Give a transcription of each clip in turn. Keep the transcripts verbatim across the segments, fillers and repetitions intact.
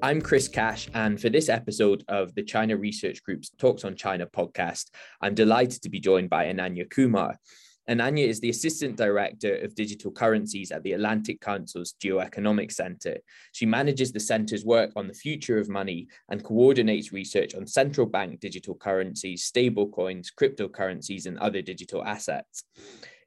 I'm Chris Cash, and for this episode of the China Research Group's Talks on China podcast, I'm delighted to be joined by Ananya Kumar. Ananya is the Assistant Director of Digital Currencies at the Atlantic Council's Geoeconomic Center. She manages the center's work on the future of money and coordinates research on central bank digital currencies, stablecoins, cryptocurrencies, and other digital assets.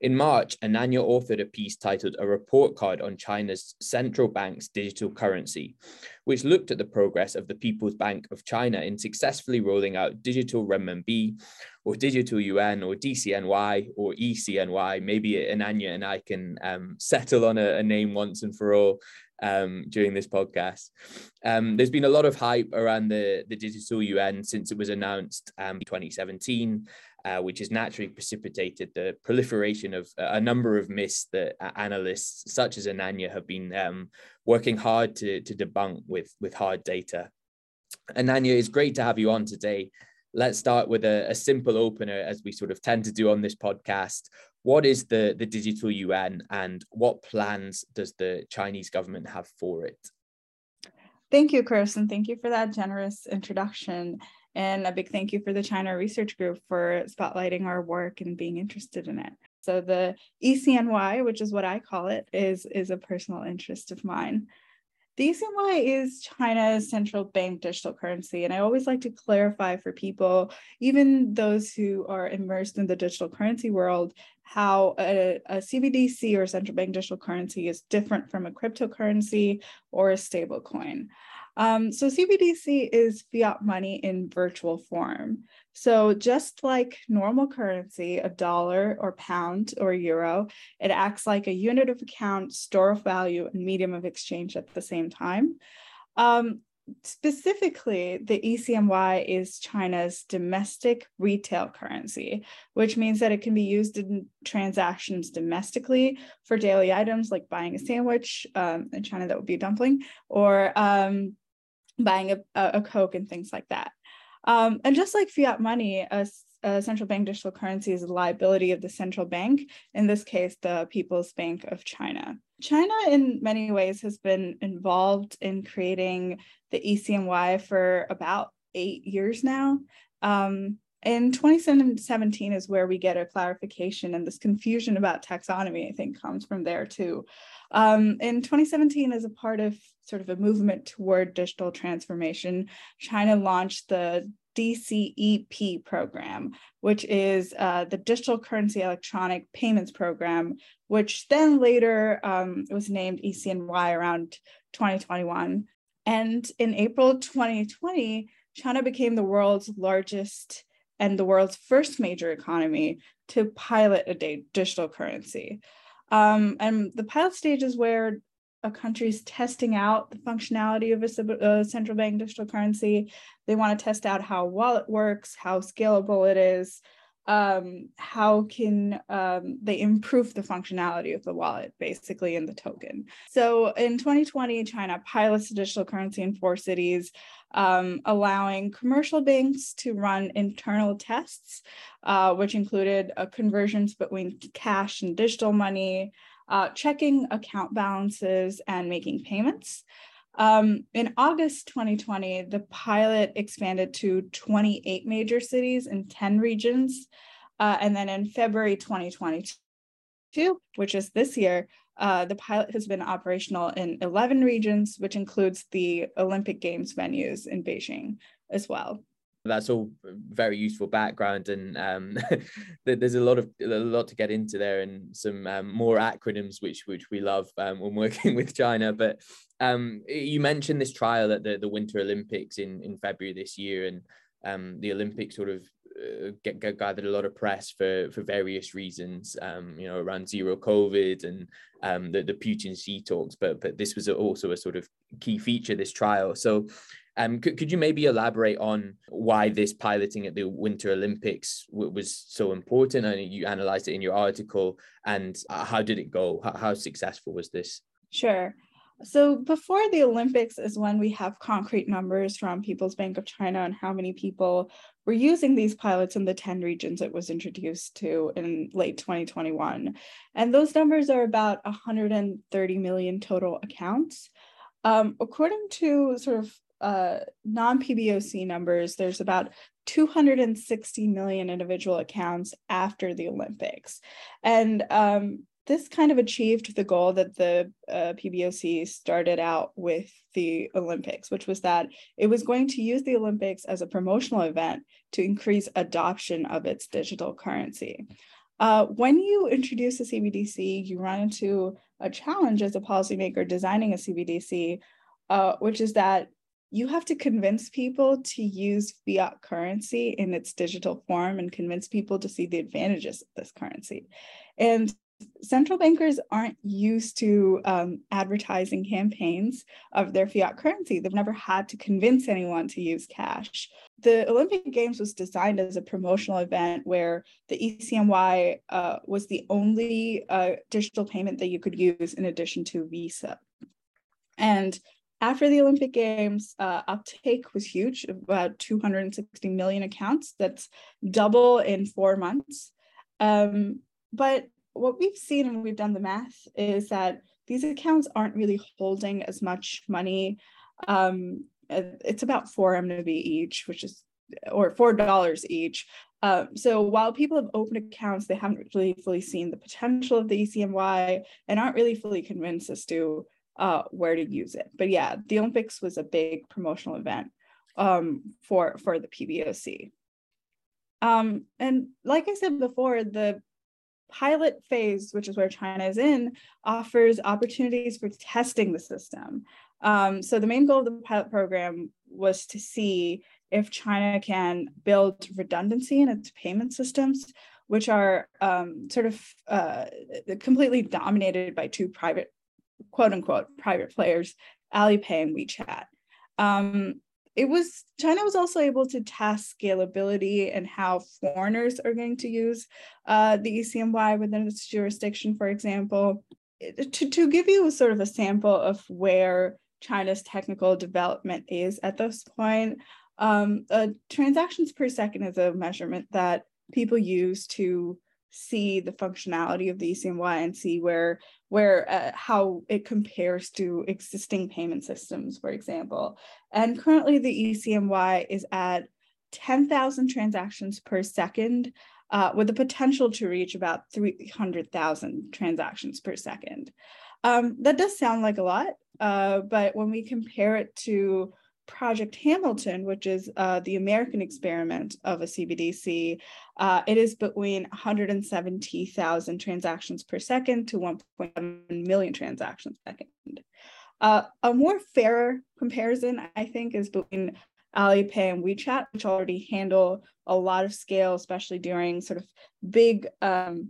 In March, Ananya authored a piece titled A Report Card on China's Central Bank's Digital Currency, which looked at the progress of the People's Bank of China in successfully rolling out digital renminbi, or digital yuan, or D C N Y, or e C N Y. Maybe Ananya and I can um, settle on a, a name once and for all um, during this podcast. Um, there's been a lot of hype around the, the digital yuan since it was announced um, in twenty seventeen. Uh, which has naturally precipitated the proliferation of a number of myths that analysts such as Ananya have been um, working hard to, to debunk with, with hard data. Ananya, it's great to have you on today. Let's start with a, a simple opener, as we sort of tend to do on this podcast. What is the, the digital yuan, and what plans does the Chinese government have for it? Thank you, Chris, and thank you for that generous introduction. And a big thank you for the China Research Group for spotlighting our work and being interested in it. So the e C N Y, which is what I call it, is, is a personal interest of mine. The e C N Y is China's central bank digital currency. And I always like to clarify for people, even those who are immersed in the digital currency world, how a, a C B D C or central bank digital currency is different from a cryptocurrency or a stablecoin. Um, so C B D C is fiat money in virtual form. So just like normal currency, a dollar or pound or euro, it acts like a unit of account, store of value, and medium of exchange at the same time. Um, specifically, the e C N Y is China's domestic retail currency, which means that it can be used in transactions domestically for daily items like buying a sandwich, um, in China that would be a dumpling, or um, buying a, a Coke and things like that. Um, and just like fiat money, a, a central bank digital currency is a liability of the central bank, in this case, the People's Bank of China. China, in many ways, has been involved in creating the e C N Y for about eight years now. Um, in twenty seventeen is where we get a clarification, and this confusion about taxonomy, I think, comes from there too. Um, in twenty seventeen, as a part of sort of a movement toward digital transformation, China launched the D C E P program, which is uh, the Digital Currency Electronic Payments Program, which then later um, was named e C N Y around twenty twenty-one. And in April twenty twenty, China became the world's largest and the world's first major economy to pilot a digital currency. Um, and the pilot stage is where a country's testing out the functionality of a, a central bank digital currency. They want to test out how well it works, how scalable it is, um, how can um, they improve the functionality of the wallet, basically, and the token. So in twenty twenty, China pilots the digital currency in four cities, um, allowing commercial banks to run internal tests, uh, which included uh, conversions between cash and digital money, Uh, checking account balances, and making payments. Um, in August twenty twenty, the pilot expanded to twenty-eight major cities and ten regions. Uh, and then in February twenty twenty-two, which is this year, uh, the pilot has been operational in eleven regions, which includes the Olympic Games venues in Beijing as well. That's all very useful background, and um, there's a lot of a lot to get into there, and some um, more acronyms which which we love um, when working with China. But um, you mentioned this trial at the, the Winter Olympics in, in February this year, and um, the Olympics sort of uh, get, get gathered a lot of press for for various reasons, um, you know, around zero COVID and um, the the Putin Xi talks. But but this was also a sort of key feature, this trial. So. Um, could, could you maybe elaborate on why this piloting at the Winter Olympics w- was so important? I know you analysed it in your article, and uh, how did it go? H- how successful was this? Sure. So before the Olympics is when we have concrete numbers from People's Bank of China on how many people were using these pilots in the ten regions it was introduced to in late twenty twenty-one. And those numbers are about one hundred thirty million total accounts. Um, according to sort of uh, non-P B O C numbers, there's about two hundred sixty million individual accounts after the Olympics. And um, this kind of achieved the goal that the uh, P B O C started out with the Olympics, which was that it was going to use the Olympics as a promotional event to increase adoption of its digital currency. Uh, when you introduce a C B D C, you run into a challenge as a policymaker designing a C B D C, uh, which is that you have to convince people to use fiat currency in its digital form and convince people to see the advantages of this currency. And central bankers aren't used to um, advertising campaigns of their fiat currency. They've never had to convince anyone to use cash. The Olympic Games was designed as a promotional event where the e C N Y uh, was the only uh, digital payment that you could use in addition to Visa. And after the Olympic Games, uh, uptake was huge, about two hundred sixty million accounts. That's double in four months. Um, but what we've seen, and we've done the math, is that these accounts aren't really holding as much money. Um, it's about four M N B each, which is, or four dollars each. Um, so while people have opened accounts, they haven't really fully seen the potential of the e C N Y and aren't really fully convinced as to uh, where to use it. But yeah, the Olympics was a big promotional event um, for, for the P B O C. Um, and like I said before, the pilot phase, which is where China is in, offers opportunities for testing the system. Um, so the main goal of the pilot program was to see if China can build redundancy in its payment systems, which are um, sort of uh, completely dominated by two private, quote unquote, private players, Alipay and WeChat. Um, It was, China was also able to test scalability and how foreigners are going to use uh, the e C N Y within its jurisdiction, for example. To, to give you a sort of a sample of where China's technical development is at this point, um, uh, transactions per second is a measurement that people use to see the functionality of the e C N Y and see where, where uh, how it compares to existing payment systems, for example. And currently the e C N Y is at ten thousand transactions per second, uh, with the potential to reach about three hundred thousand transactions per second. Um, that does sound like a lot, uh, but when we compare it to Project Hamilton, which is uh, the American experiment of a C B D C, uh, it is between one hundred seventy thousand transactions per second to one point seven million transactions per second. Uh, a more fairer comparison, I think, is between Alipay and WeChat, which already handle a lot of scale, especially during sort of big um,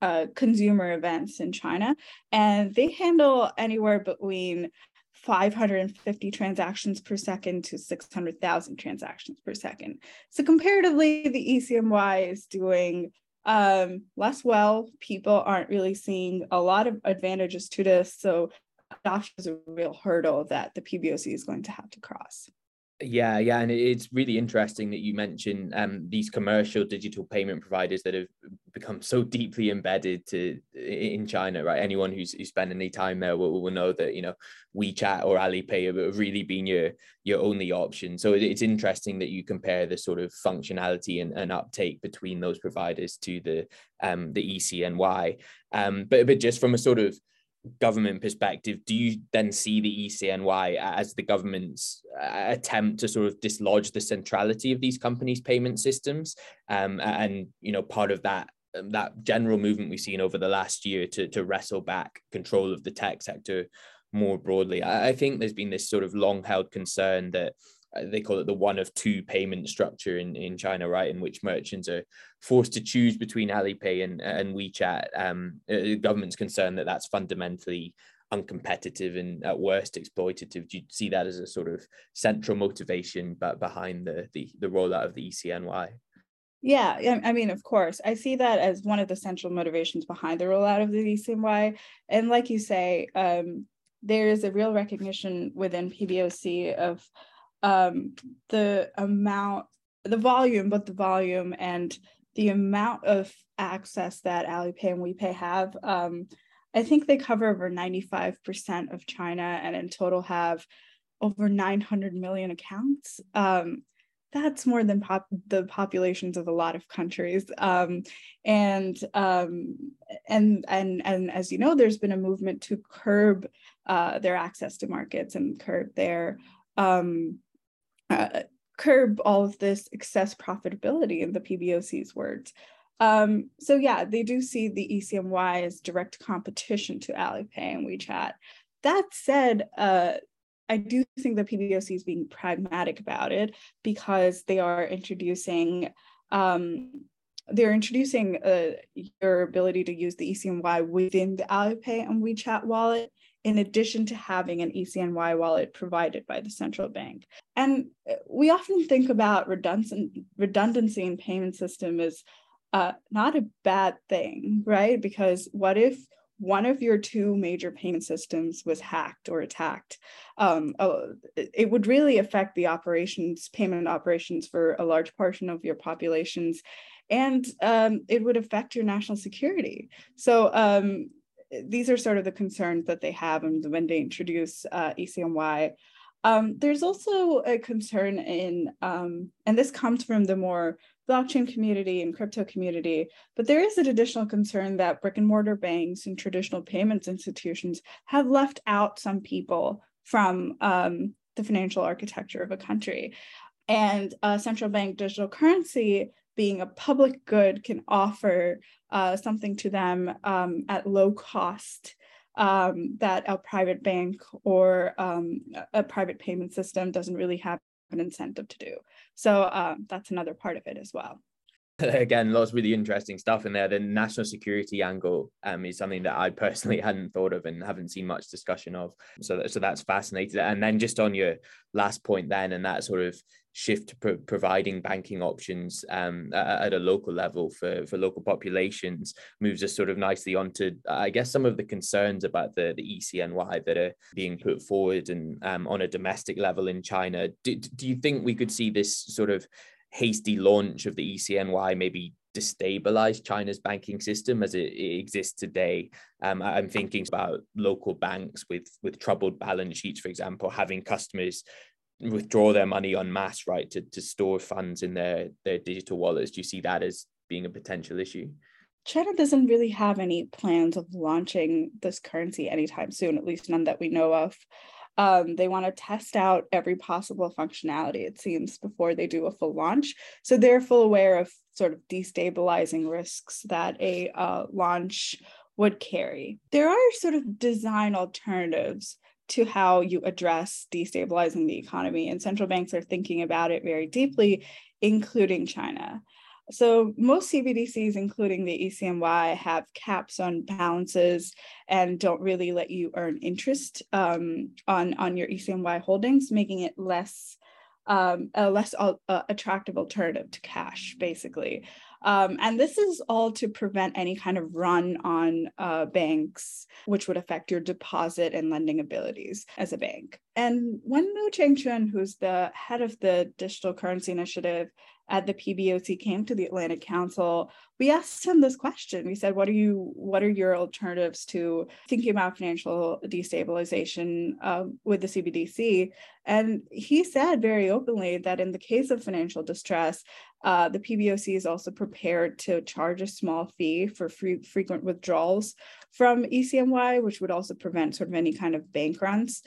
uh, consumer events in China. And they handle anywhere between five hundred fifty transactions per second to six hundred thousand transactions per second. So comparatively, the e C N Y is doing um, less well. People aren't really seeing a lot of advantages to this. So adoption is a real hurdle that the P B O C is going to have to cross. Yeah, yeah. And it's really interesting that you mentioned um, these commercial digital payment providers that have become so deeply embedded to in China, right? Anyone who's who spent any time there will, will know that, you know, WeChat or Alipay have really been your, your only option. So it, it's interesting that you compare the sort of functionality and, and uptake between those providers to the um, the e C N Y. Um, but, but just from a sort of government perspective, do you then see the e C N Y as the government's attempt to sort of dislodge the centrality of these companies' payment systems? Um, and, you know, part of that that general movement we've seen over the last year to, to wrestle back control of the tech sector more broadly. I, I think there's been this sort of long-held concern that they call it the one of two payment structure in, in China, right, in which merchants are forced to choose between Alipay and, and WeChat. Um, the government's concerned that that's fundamentally uncompetitive and at worst exploitative. Do you see that as a sort of central motivation but behind the, the, the rollout of the e C N Y? Yeah, I mean, of course, I see that as one of the central motivations behind the rollout of the e C N Y. And like you say, um, there is a real recognition within P B O C of Um, the amount, the volume, but the volume and the amount of access that Alipay and WePay have. Um, I think they cover over ninety-five percent of China and in total have over nine hundred million accounts. Um, that's more than pop the populations of a lot of countries. Um, and, um, and, and, and as you know, there's been a movement to curb uh, their access to markets and curb their, um, uh, curb all of this excess profitability in the P B O C's words. Um, so yeah, they do see the e C N Y as direct competition to Alipay and WeChat. That said, uh, I do think the P B O C is being pragmatic about it because they are introducing, um, they're introducing uh, your ability to use the e C N Y within the Alipay and WeChat wallet, in addition to having an e C N Y wallet provided by the central bank. And we often think about redundant, redundancy in payment system as uh, not a bad thing, right? Because what if one of your two major payment systems was hacked or attacked? Um, oh, it would really affect the operations, payment operations for a large portion of your populations, and um, it would affect your national security. So um, these are sort of the concerns that they have when they introduce uh, e C N Y. Um, there's also a concern in, um, and this comes from the more blockchain community and crypto community, but there is an additional concern that brick and mortar banks and traditional payments institutions have left out some people from um, the financial architecture of a country. And uh, central bank digital currency, being a public good, can offer uh, something to them um, at low cost um, that a private bank or um, a private payment system doesn't really have an incentive to do. So uh, that's another part of it as well. Again, lots of really interesting stuff in there. The national security angle um, is something that I personally hadn't thought of and haven't seen much discussion of. So, so that's fascinating. And then just on your last point then, and that sort of shift to pro providing banking options um, at a local level for, for local populations moves us sort of nicely onto, I guess, some of the concerns about the, the e C N Y that are being put forward and um, on a domestic level in China. Do, do you think we could see this sort of hasty launch of the e C N Y maybe destabilize China's banking system as it, it exists today? Um, I'm thinking about local banks with, with troubled balance sheets, for example, having customers withdraw their money en masse, right, to, to store funds in their, their digital wallets. Do you see that as being a potential issue? China doesn't really have any plans of launching this currency anytime soon, at least none that we know of. Um, they want to test out every possible functionality, it seems, before they do a full launch. So they're full aware of sort of destabilizing risks that a uh, launch would carry. There are sort of design alternatives to how you address destabilizing the economy, and central banks are thinking about it very deeply, including China. So most C B D Cs, including the e C N Y, have caps on balances and don't really let you earn interest um, on, on your e C N Y holdings, making it less um, a less uh, attractive alternative to cash, basically. Um, and this is all to prevent any kind of run on uh, banks, which would affect your deposit and lending abilities as a bank. And when Mu Changchun, who's the head of the Digital Currency Initiative at the P B O C, came to the Atlantic Council, we asked him this question. We said, what are you, what are your alternatives to thinking about financial destabilization uh, with the C B D C? And he said very openly that in the case of financial distress, uh, the P B O C is also prepared to charge a small fee for free, frequent withdrawals from e C N Y, which would also prevent sort of any kind of bank runs.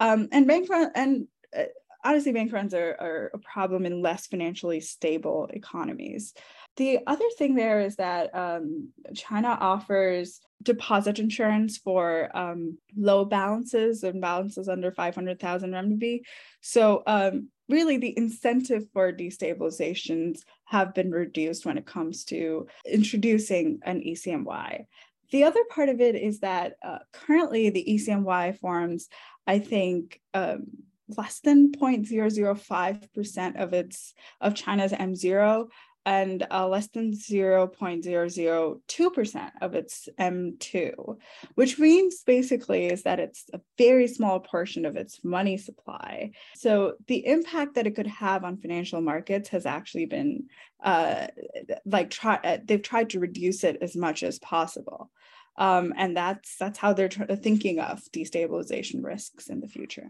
Um, and bank run, and uh, honestly, bank runs are, are a problem in less financially stable economies. The other thing there is that um, China offers deposit insurance for um, low balances and balances under five hundred thousand renminbi. So um, really the incentive for destabilizations have been reduced when it comes to introducing an e C N Y. The other part of it is that uh, currently the e C N Y forms, I think, um, less than zero point zero zero five percent of its of China's M zero and uh, less than zero point zero zero two percent of its M two, which means basically is that it's a very small portion of its money supply. So the impact that it could have on financial markets has actually been uh, like try they've tried to reduce it as much as possible. Um, and that's that's how they're tr thinking of destabilization risks in the future.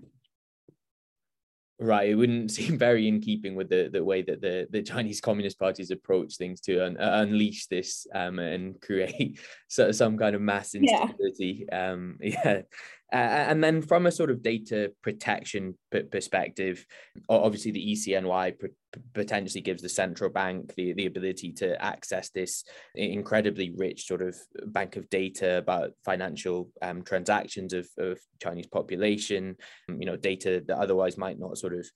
Right, it wouldn't seem very in keeping with the, the way that the, the Chinese Communist Party's approach things to un, uh, unleash this um, and create so, some kind of mass instability. Yeah. Um, yeah. Uh, and then from a sort of data protection p- perspective, obviously the e C N Y pr- potentially gives the central bank the, the ability to access this incredibly rich sort of bank of data about financial um, transactions of, of Chinese population, you know, data that otherwise might not sort of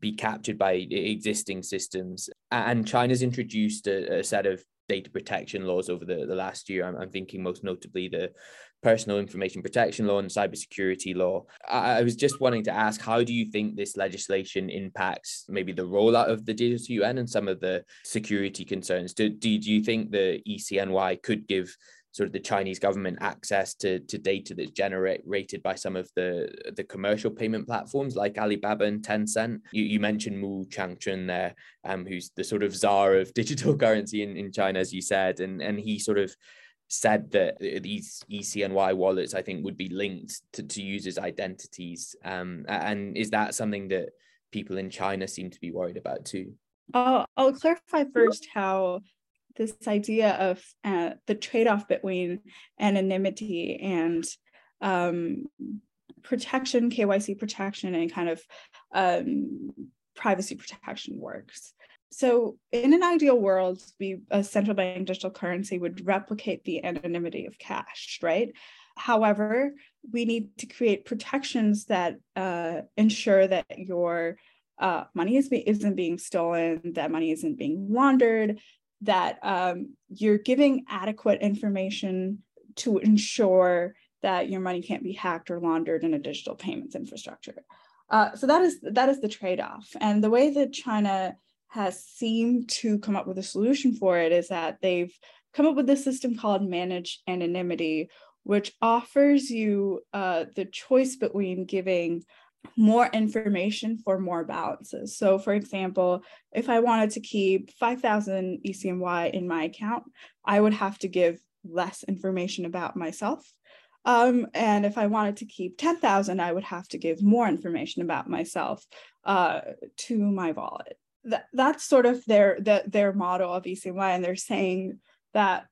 be captured by existing systems. And China's introduced a, a set of data protection laws over the, the last year. I'm, I'm thinking most notably the personal information protection law and cybersecurity law. I, I was just wanting to ask, how do you think this legislation impacts maybe the rollout of the digital yuan and some of the security concerns? Do, do, do you think the e C N Y could give sort of the Chinese government access to, to data that's generated by some of the, the commercial payment platforms like Alibaba and Tencent? You, you mentioned Mu Changchun there, um, who's the sort of czar of digital currency in, in China, as you said, and, and he sort of said that these e C N Y wallets, I think, would be linked to, to users' identities. Um, and is that something that people in China seem to be worried about too? I'll, I'll clarify first how this idea of uh, the trade-off between anonymity and um, protection, K Y C protection, and kind of um, privacy protection works. So in an ideal world, we, a central bank digital currency would replicate the anonymity of cash, right? However, we need to create protections that uh, ensure that your uh, money is be- isn't being stolen, that money isn't being laundered, that um, you're giving adequate information to ensure that your money can't be hacked or laundered in a digital payments infrastructure. Uh, so that is that is the trade-off. And the way that China has seemed to come up with a solution for it is that they've come up with this system called managed anonymity, which offers you uh, the choice between giving more information for more balances. So for example, if I wanted to keep five thousand e C N Y in my account, I would have to give less information about myself. Um, and if I wanted to keep ten thousand, I would have to give more information about myself uh, to my wallet. That, that's sort of their, the, their model of e C N Y. And they're saying that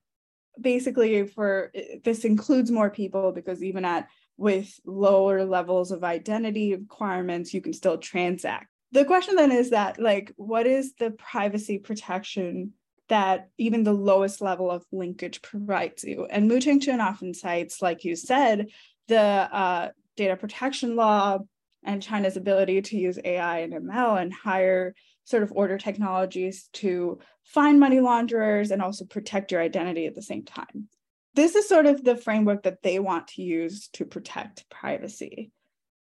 basically for this includes more people, because even at with lower levels of identity requirements, you can still transact. The question then is that, like, what is the privacy protection that even the lowest level of linkage provides you? And Mu Changchun often cites, like you said, the uh, data protection law and China's ability to use A I and M L and higher sort of order technologies to find money launderers and also protect your identity at the same time. This is sort of the framework that they want to use to protect privacy.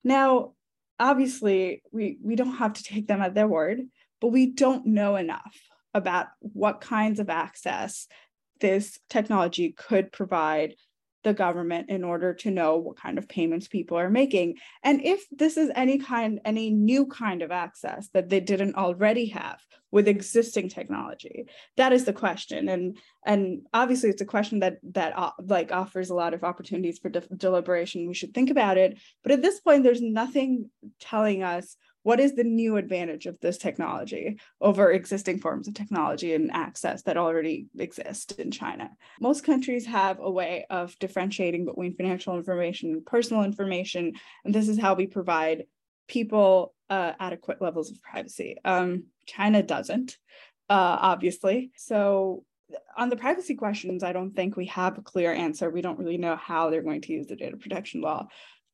Now, obviously, we, we don't have to take them at their word, but we don't know enough about what kinds of access this technology could provide the government in order to know what kind of payments people are making. And if this is any kind, any new kind of access that they didn't already have with existing technology, that is the question. And, and obviously it's a question that, that uh, like offers a lot of opportunities for de- deliberation. We should think about it. But at this point, there's nothing telling us what is the new advantage of this technology over existing forms of technology and access that already exist in China. Most countries have a way of differentiating between financial information and personal information, and this is how we provide people uh, adequate levels of privacy. Um, China doesn't, uh, obviously. So on the privacy questions, I don't think we have a clear answer. We don't really know how they're going to use the data protection law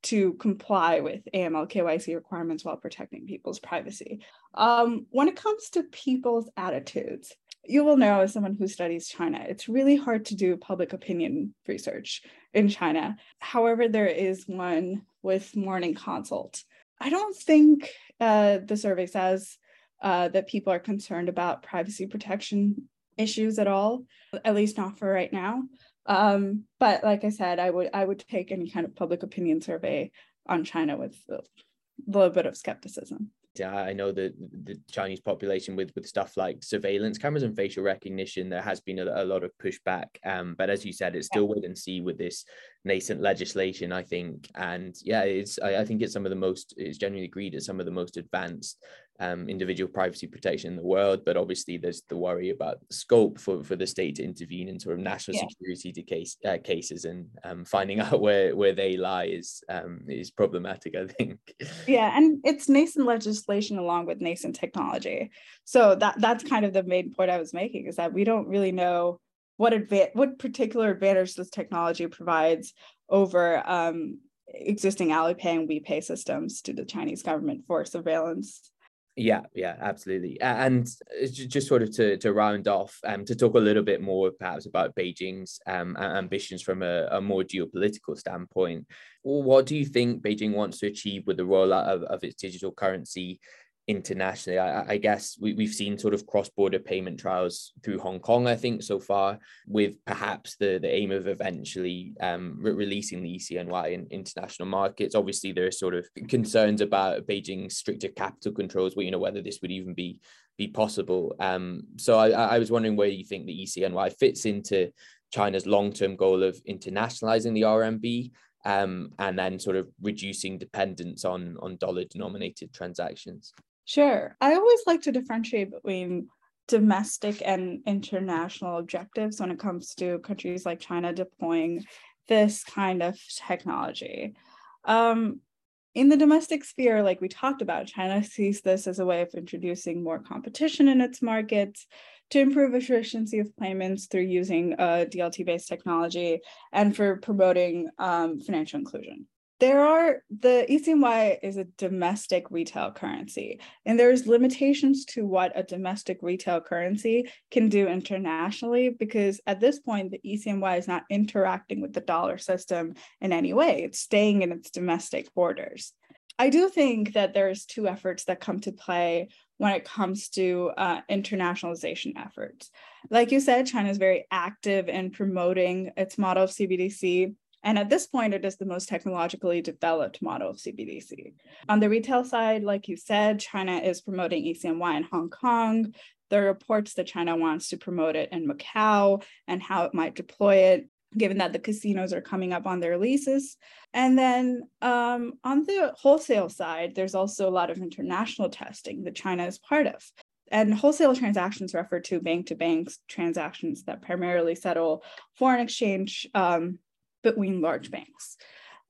to comply with A M L K Y C requirements while protecting people's privacy. Um, when it comes to people's attitudes, you will know as someone who studies China, it's really hard to do public opinion research in China. However, there is one with Morning Consult. I don't think uh, the survey says uh, that people are concerned about privacy protection issues at all, at least not for right now. Um, but like I said, I would I would take any kind of public opinion survey on China with a little bit of skepticism. I know that the Chinese population with with stuff like surveillance cameras and facial recognition, there has been a, a lot of pushback. Um, but as you said, it's still wait and see with this nascent legislation, I think. And yeah, it's I, I think it's some of the most, it's generally agreed as some of the most advanced um, individual privacy protection in the world. But obviously there's the worry about scope for, for the state to intervene in sort of national yeah. security to case, uh, cases and um, finding out where, where they lie is, um, is problematic, I think. Yeah, and it's nascent legislation along with nascent technology. So that that's kind of the main point I was making, is that we don't really know what adva- what particular advantage this technology provides over um, existing Alipay and WePay systems to the Chinese government for surveillance. Yeah, yeah, absolutely. And just sort of to, to round off, um, to talk a little bit more perhaps about Beijing's um, ambitions from a, a more geopolitical standpoint, what do you think Beijing wants to achieve with the rollout of, of its digital currency internationally? I, I guess we, we've seen sort of cross-border payment trials through Hong Kong, I think, so far, with perhaps the, the aim of eventually um, re- releasing the e C N Y in international markets. Obviously, there are sort of concerns about Beijing's stricter capital controls, you know, whether this would even be be possible. Um, so I, I was wondering where you think the e C N Y fits into China's long-term goal of internationalizing the R M B um, and then sort of reducing dependence on, on dollar-denominated transactions. Sure. I always like to differentiate between domestic and international objectives when it comes to countries like China deploying this kind of technology. Um, in the domestic sphere, like we talked about, China sees this as a way of introducing more competition in its markets to improve efficiency of payments through using uh, D L T-based technology and for promoting um, financial inclusion. There are, the e C N Y is a domestic retail currency, and there's limitations to what a domestic retail currency can do internationally, because at this point, the e C N Y is not interacting with the dollar system in any way. It's staying in its domestic borders. I do think that there's two efforts that come to play when it comes to uh, internationalization efforts. Like you said, China is very active in promoting its model of C B D C. And at this point, it is the most technologically developed model of C B D C. On the retail side, like you said, China is promoting e C N Y in Hong Kong. There are reports that China wants to promote it in Macau and how it might deploy it, given that the casinos are coming up on their leases. And then um, on the wholesale side, there's also a lot of international testing that China is part of. And wholesale transactions refer to bank-to-bank transactions that primarily settle foreign exchange um, between large banks.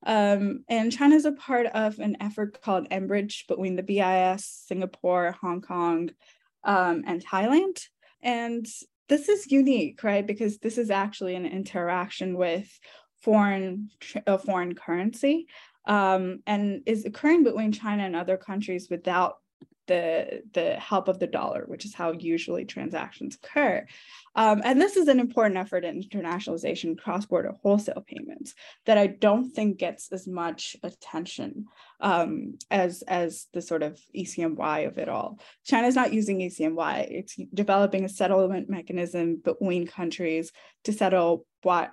Um, and China is a part of an effort called EMBridge between the B I S, Singapore, Hong Kong, um, and Thailand. And this is unique, right? Because this is actually an interaction with foreign, a foreign currency um, and is occurring between China and other countries without the, the help of the dollar, which is how usually transactions occur. Um, and this is an important effort in internationalization, cross-border wholesale payments that I don't think gets as much attention um, as, as the sort of e C N Y of it all. China's not using e C N Y. It's developing a settlement mechanism between countries to settle by,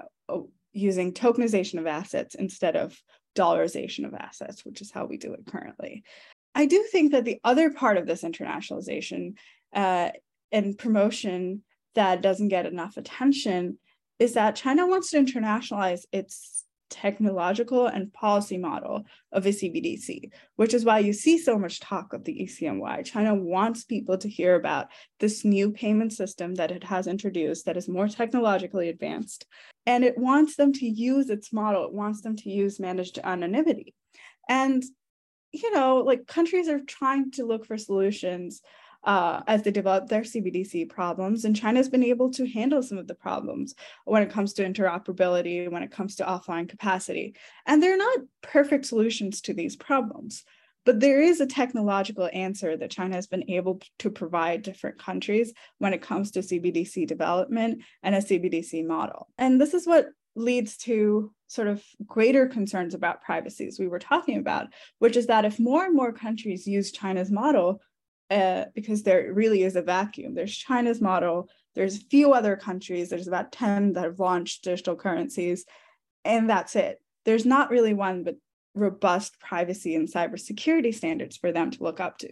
using tokenization of assets instead of dollarization of assets, which is how we do it currently. I do think that the other part of this internationalization uh, and promotion that doesn't get enough attention is that China wants to internationalize its technological and policy model of a C B D C, which is why you see so much talk of the e C N Y. China wants people to hear about this new payment system that it has introduced that is more technologically advanced, and it wants them to use its model. It wants them to use managed anonymity. And, you know, like countries are trying to look for solutions Uh, as they develop their C B D C problems. And China's been able to handle some of the problems when it comes to interoperability, when it comes to offline capacity. And they're not perfect solutions to these problems, but there is a technological answer that China has been able to provide different countries when it comes to C B D C development and a C B D C model. And this is what leads to sort of greater concerns about privacy, as we were talking about, which is that if more and more countries use China's model, Uh, because there really is a vacuum. There's China's model, there's a few other countries, there's about ten that have launched digital currencies, and that's it. There's not really one with robust privacy and cybersecurity standards for them to look up to.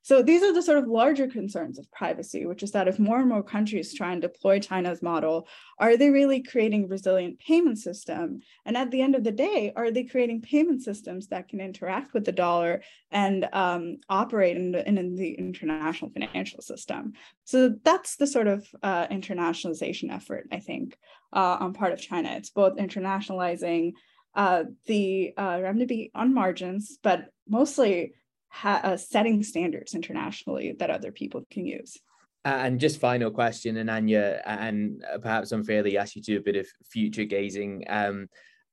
So these are the sort of larger concerns of privacy, which is that if more and more countries try and deploy China's model, are they really creating a resilient payment system? And at the end of the day, are they creating payment systems that can interact with the dollar and um, operate in the, in the international financial system? So that's the sort of uh, internationalization effort, I think, uh, on part of China. It's both internationalizing Uh, the uh, renminbi on margins, but mostly ha uh, setting standards internationally that other people can use. And just final question, Ananya, and perhaps unfairly ask you to do a bit of future gazing. Um,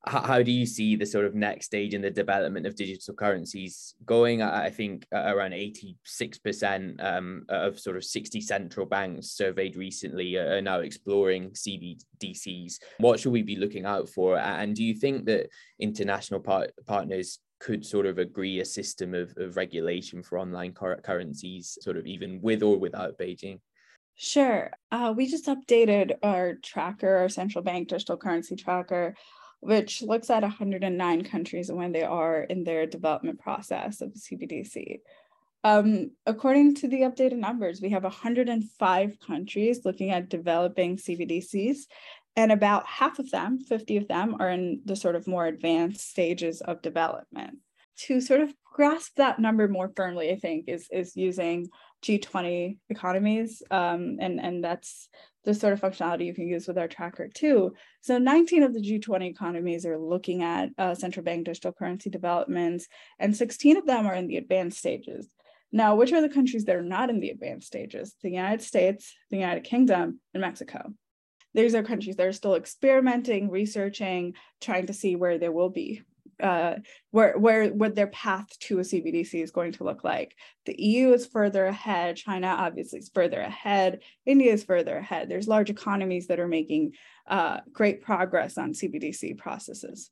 how, how do you see the sort of next stage in the development of digital currencies going? I think around eighty-six percent um, of sort of sixty central banks surveyed recently are now exploring C B D Cs. What should we be looking out for? And do you think that international par partners could sort of agree a system of, of regulation for online currencies, sort of even with or without Beijing? Sure. Uh, we just updated our tracker, our central bank digital currency tracker, which looks at one hundred nine countries and when they are in their development process of the C B D C. Um, according to the updated numbers, we have one hundred five countries looking at developing C B D Cs, and about half of them, fifty of them, are in the sort of more advanced stages of development. To sort of grasp that number more firmly, I think, is, is using G twenty economies, um, and, and that's the sort of functionality you can use with our tracker too. So nineteen of the G twenty economies are looking at uh, central bank digital currency developments, and sixteen of them are in the advanced stages. Now, which are the countries that are not in the advanced stages? The United States, the United Kingdom, and Mexico. These are countries that are still experimenting, researching, trying to see where they will be. Uh, where, where what their path to a C B D C is going to look like. The E U is further ahead. China obviously is further ahead. India is further ahead. There's large economies that are making uh, great progress on C B D C processes.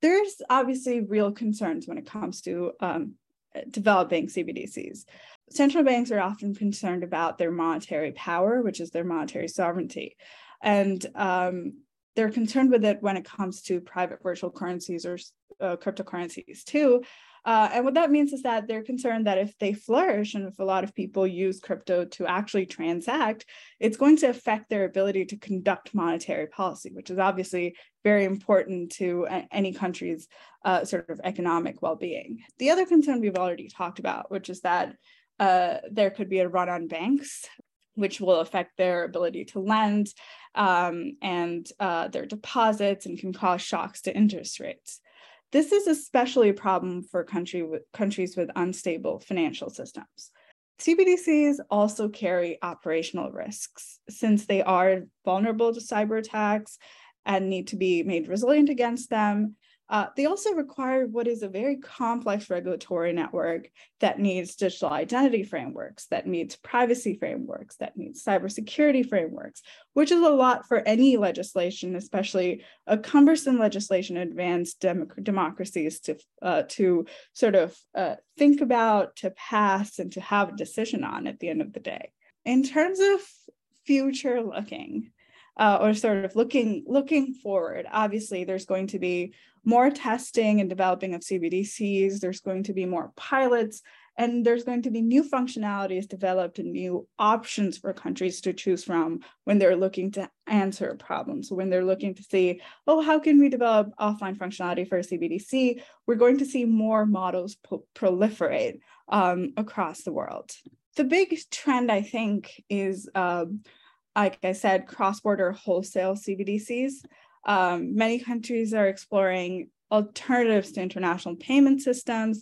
There's obviously real concerns when it comes to um, developing C B D Cs. Central banks are often concerned about their monetary power, which is their monetary sovereignty. And um, they're concerned with it when it comes to private virtual currencies or Uh, cryptocurrencies too. Uh, and what that means is that they're concerned that if they flourish and if a lot of people use crypto to actually transact, it's going to affect their ability to conduct monetary policy, which is obviously very important to any country's uh, sort of economic well-being. The other concern we've already talked about, which is that uh, there could be a run on banks, which will affect their ability to lend um, and uh, their deposits and can cause shocks to interest rates. This is especially a problem for country with, countries with unstable financial systems. C B D Cs also carry operational risks since they are vulnerable to cyber attacks and need to be made resilient against them. Uh, they also require what is a very complex regulatory network that needs digital identity frameworks, that needs privacy frameworks, that needs cybersecurity frameworks, which is a lot for any legislation, especially a cumbersome legislation in advanced dem democracies to, uh, to sort of uh, think about, to pass, and to have a decision on at the end of the day. In terms of future looking, Uh, or sort of looking looking forward. Obviously, there's going to be more testing and developing of C B D Cs. There's going to be more pilots, and there's going to be new functionalities developed and new options for countries to choose from when they're looking to answer problems, when they're looking to see, oh, how can we develop offline functionality for a C B D C? We're going to see more models pro proliferate um, across the world. The big trend, I think, is um, like I said, cross-border wholesale C B D Cs. Um, many countries are exploring alternatives to international payment systems,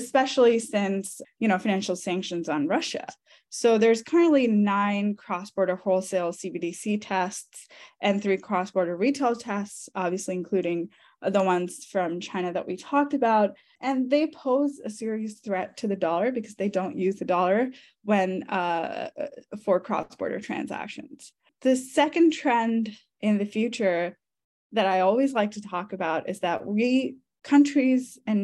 especially since, you know, financial sanctions on Russia. So there's currently nine cross-border wholesale C B D C tests and three cross-border retail tests, obviously including the ones from China that we talked about. And they pose a serious threat to the dollar because they don't use the dollar when uh, for cross-border transactions. The second trend in the future that I always like to talk about is that we, countries and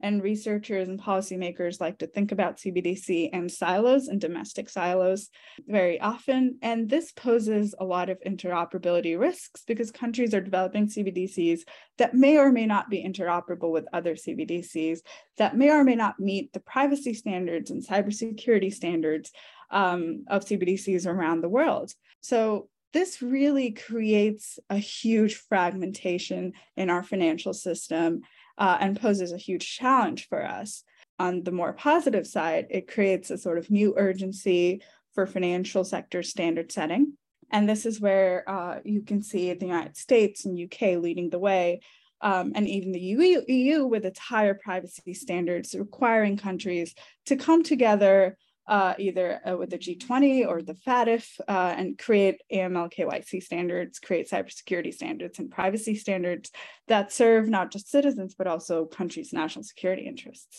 and researchers and policymakers like to think about C B D C and silos and domestic silos very often. And this poses a lot of interoperability risks because countries are developing C B D Cs that may or may not be interoperable with other C B D Cs, that may or may not meet the privacy standards and cybersecurity standards um, of C B D Cs around the world. So this really creates a huge fragmentation in our financial system Uh, and poses a huge challenge for us. On the more positive side, it creates a sort of new urgency for financial sector standard setting. And this is where uh, you can see the United States and U K leading the way, um, and even the E U with its higher privacy standards requiring countries to come together uh, either uh, with the G twenty or the F A T F uh, and create A M L K Y C standards, create cybersecurity standards and privacy standards that serve not just citizens, but also countries' national security interests.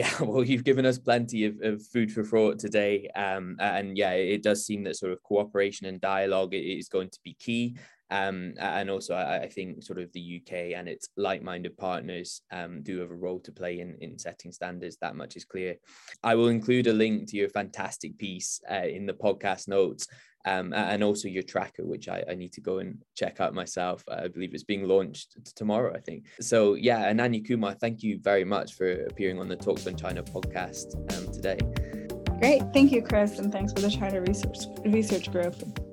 Yeah, well, you've given us plenty of, of food for thought today. Um, and yeah, it does seem that sort of cooperation and dialogue is going to be key. Um, and also, I, I think sort of the U K and its like-minded partners um, do have a role to play in, in setting standards. That much is clear. I will include a link to your fantastic piece uh, in the podcast notes, um, and also your tracker, which I, I need to go and check out myself. I believe it's being launched tomorrow, I think. So yeah, Ananya Kumar, thank you very much for appearing on the Talks on China podcast um, today. Great. Thank you, Chris. And thanks for the China Research, Research Group.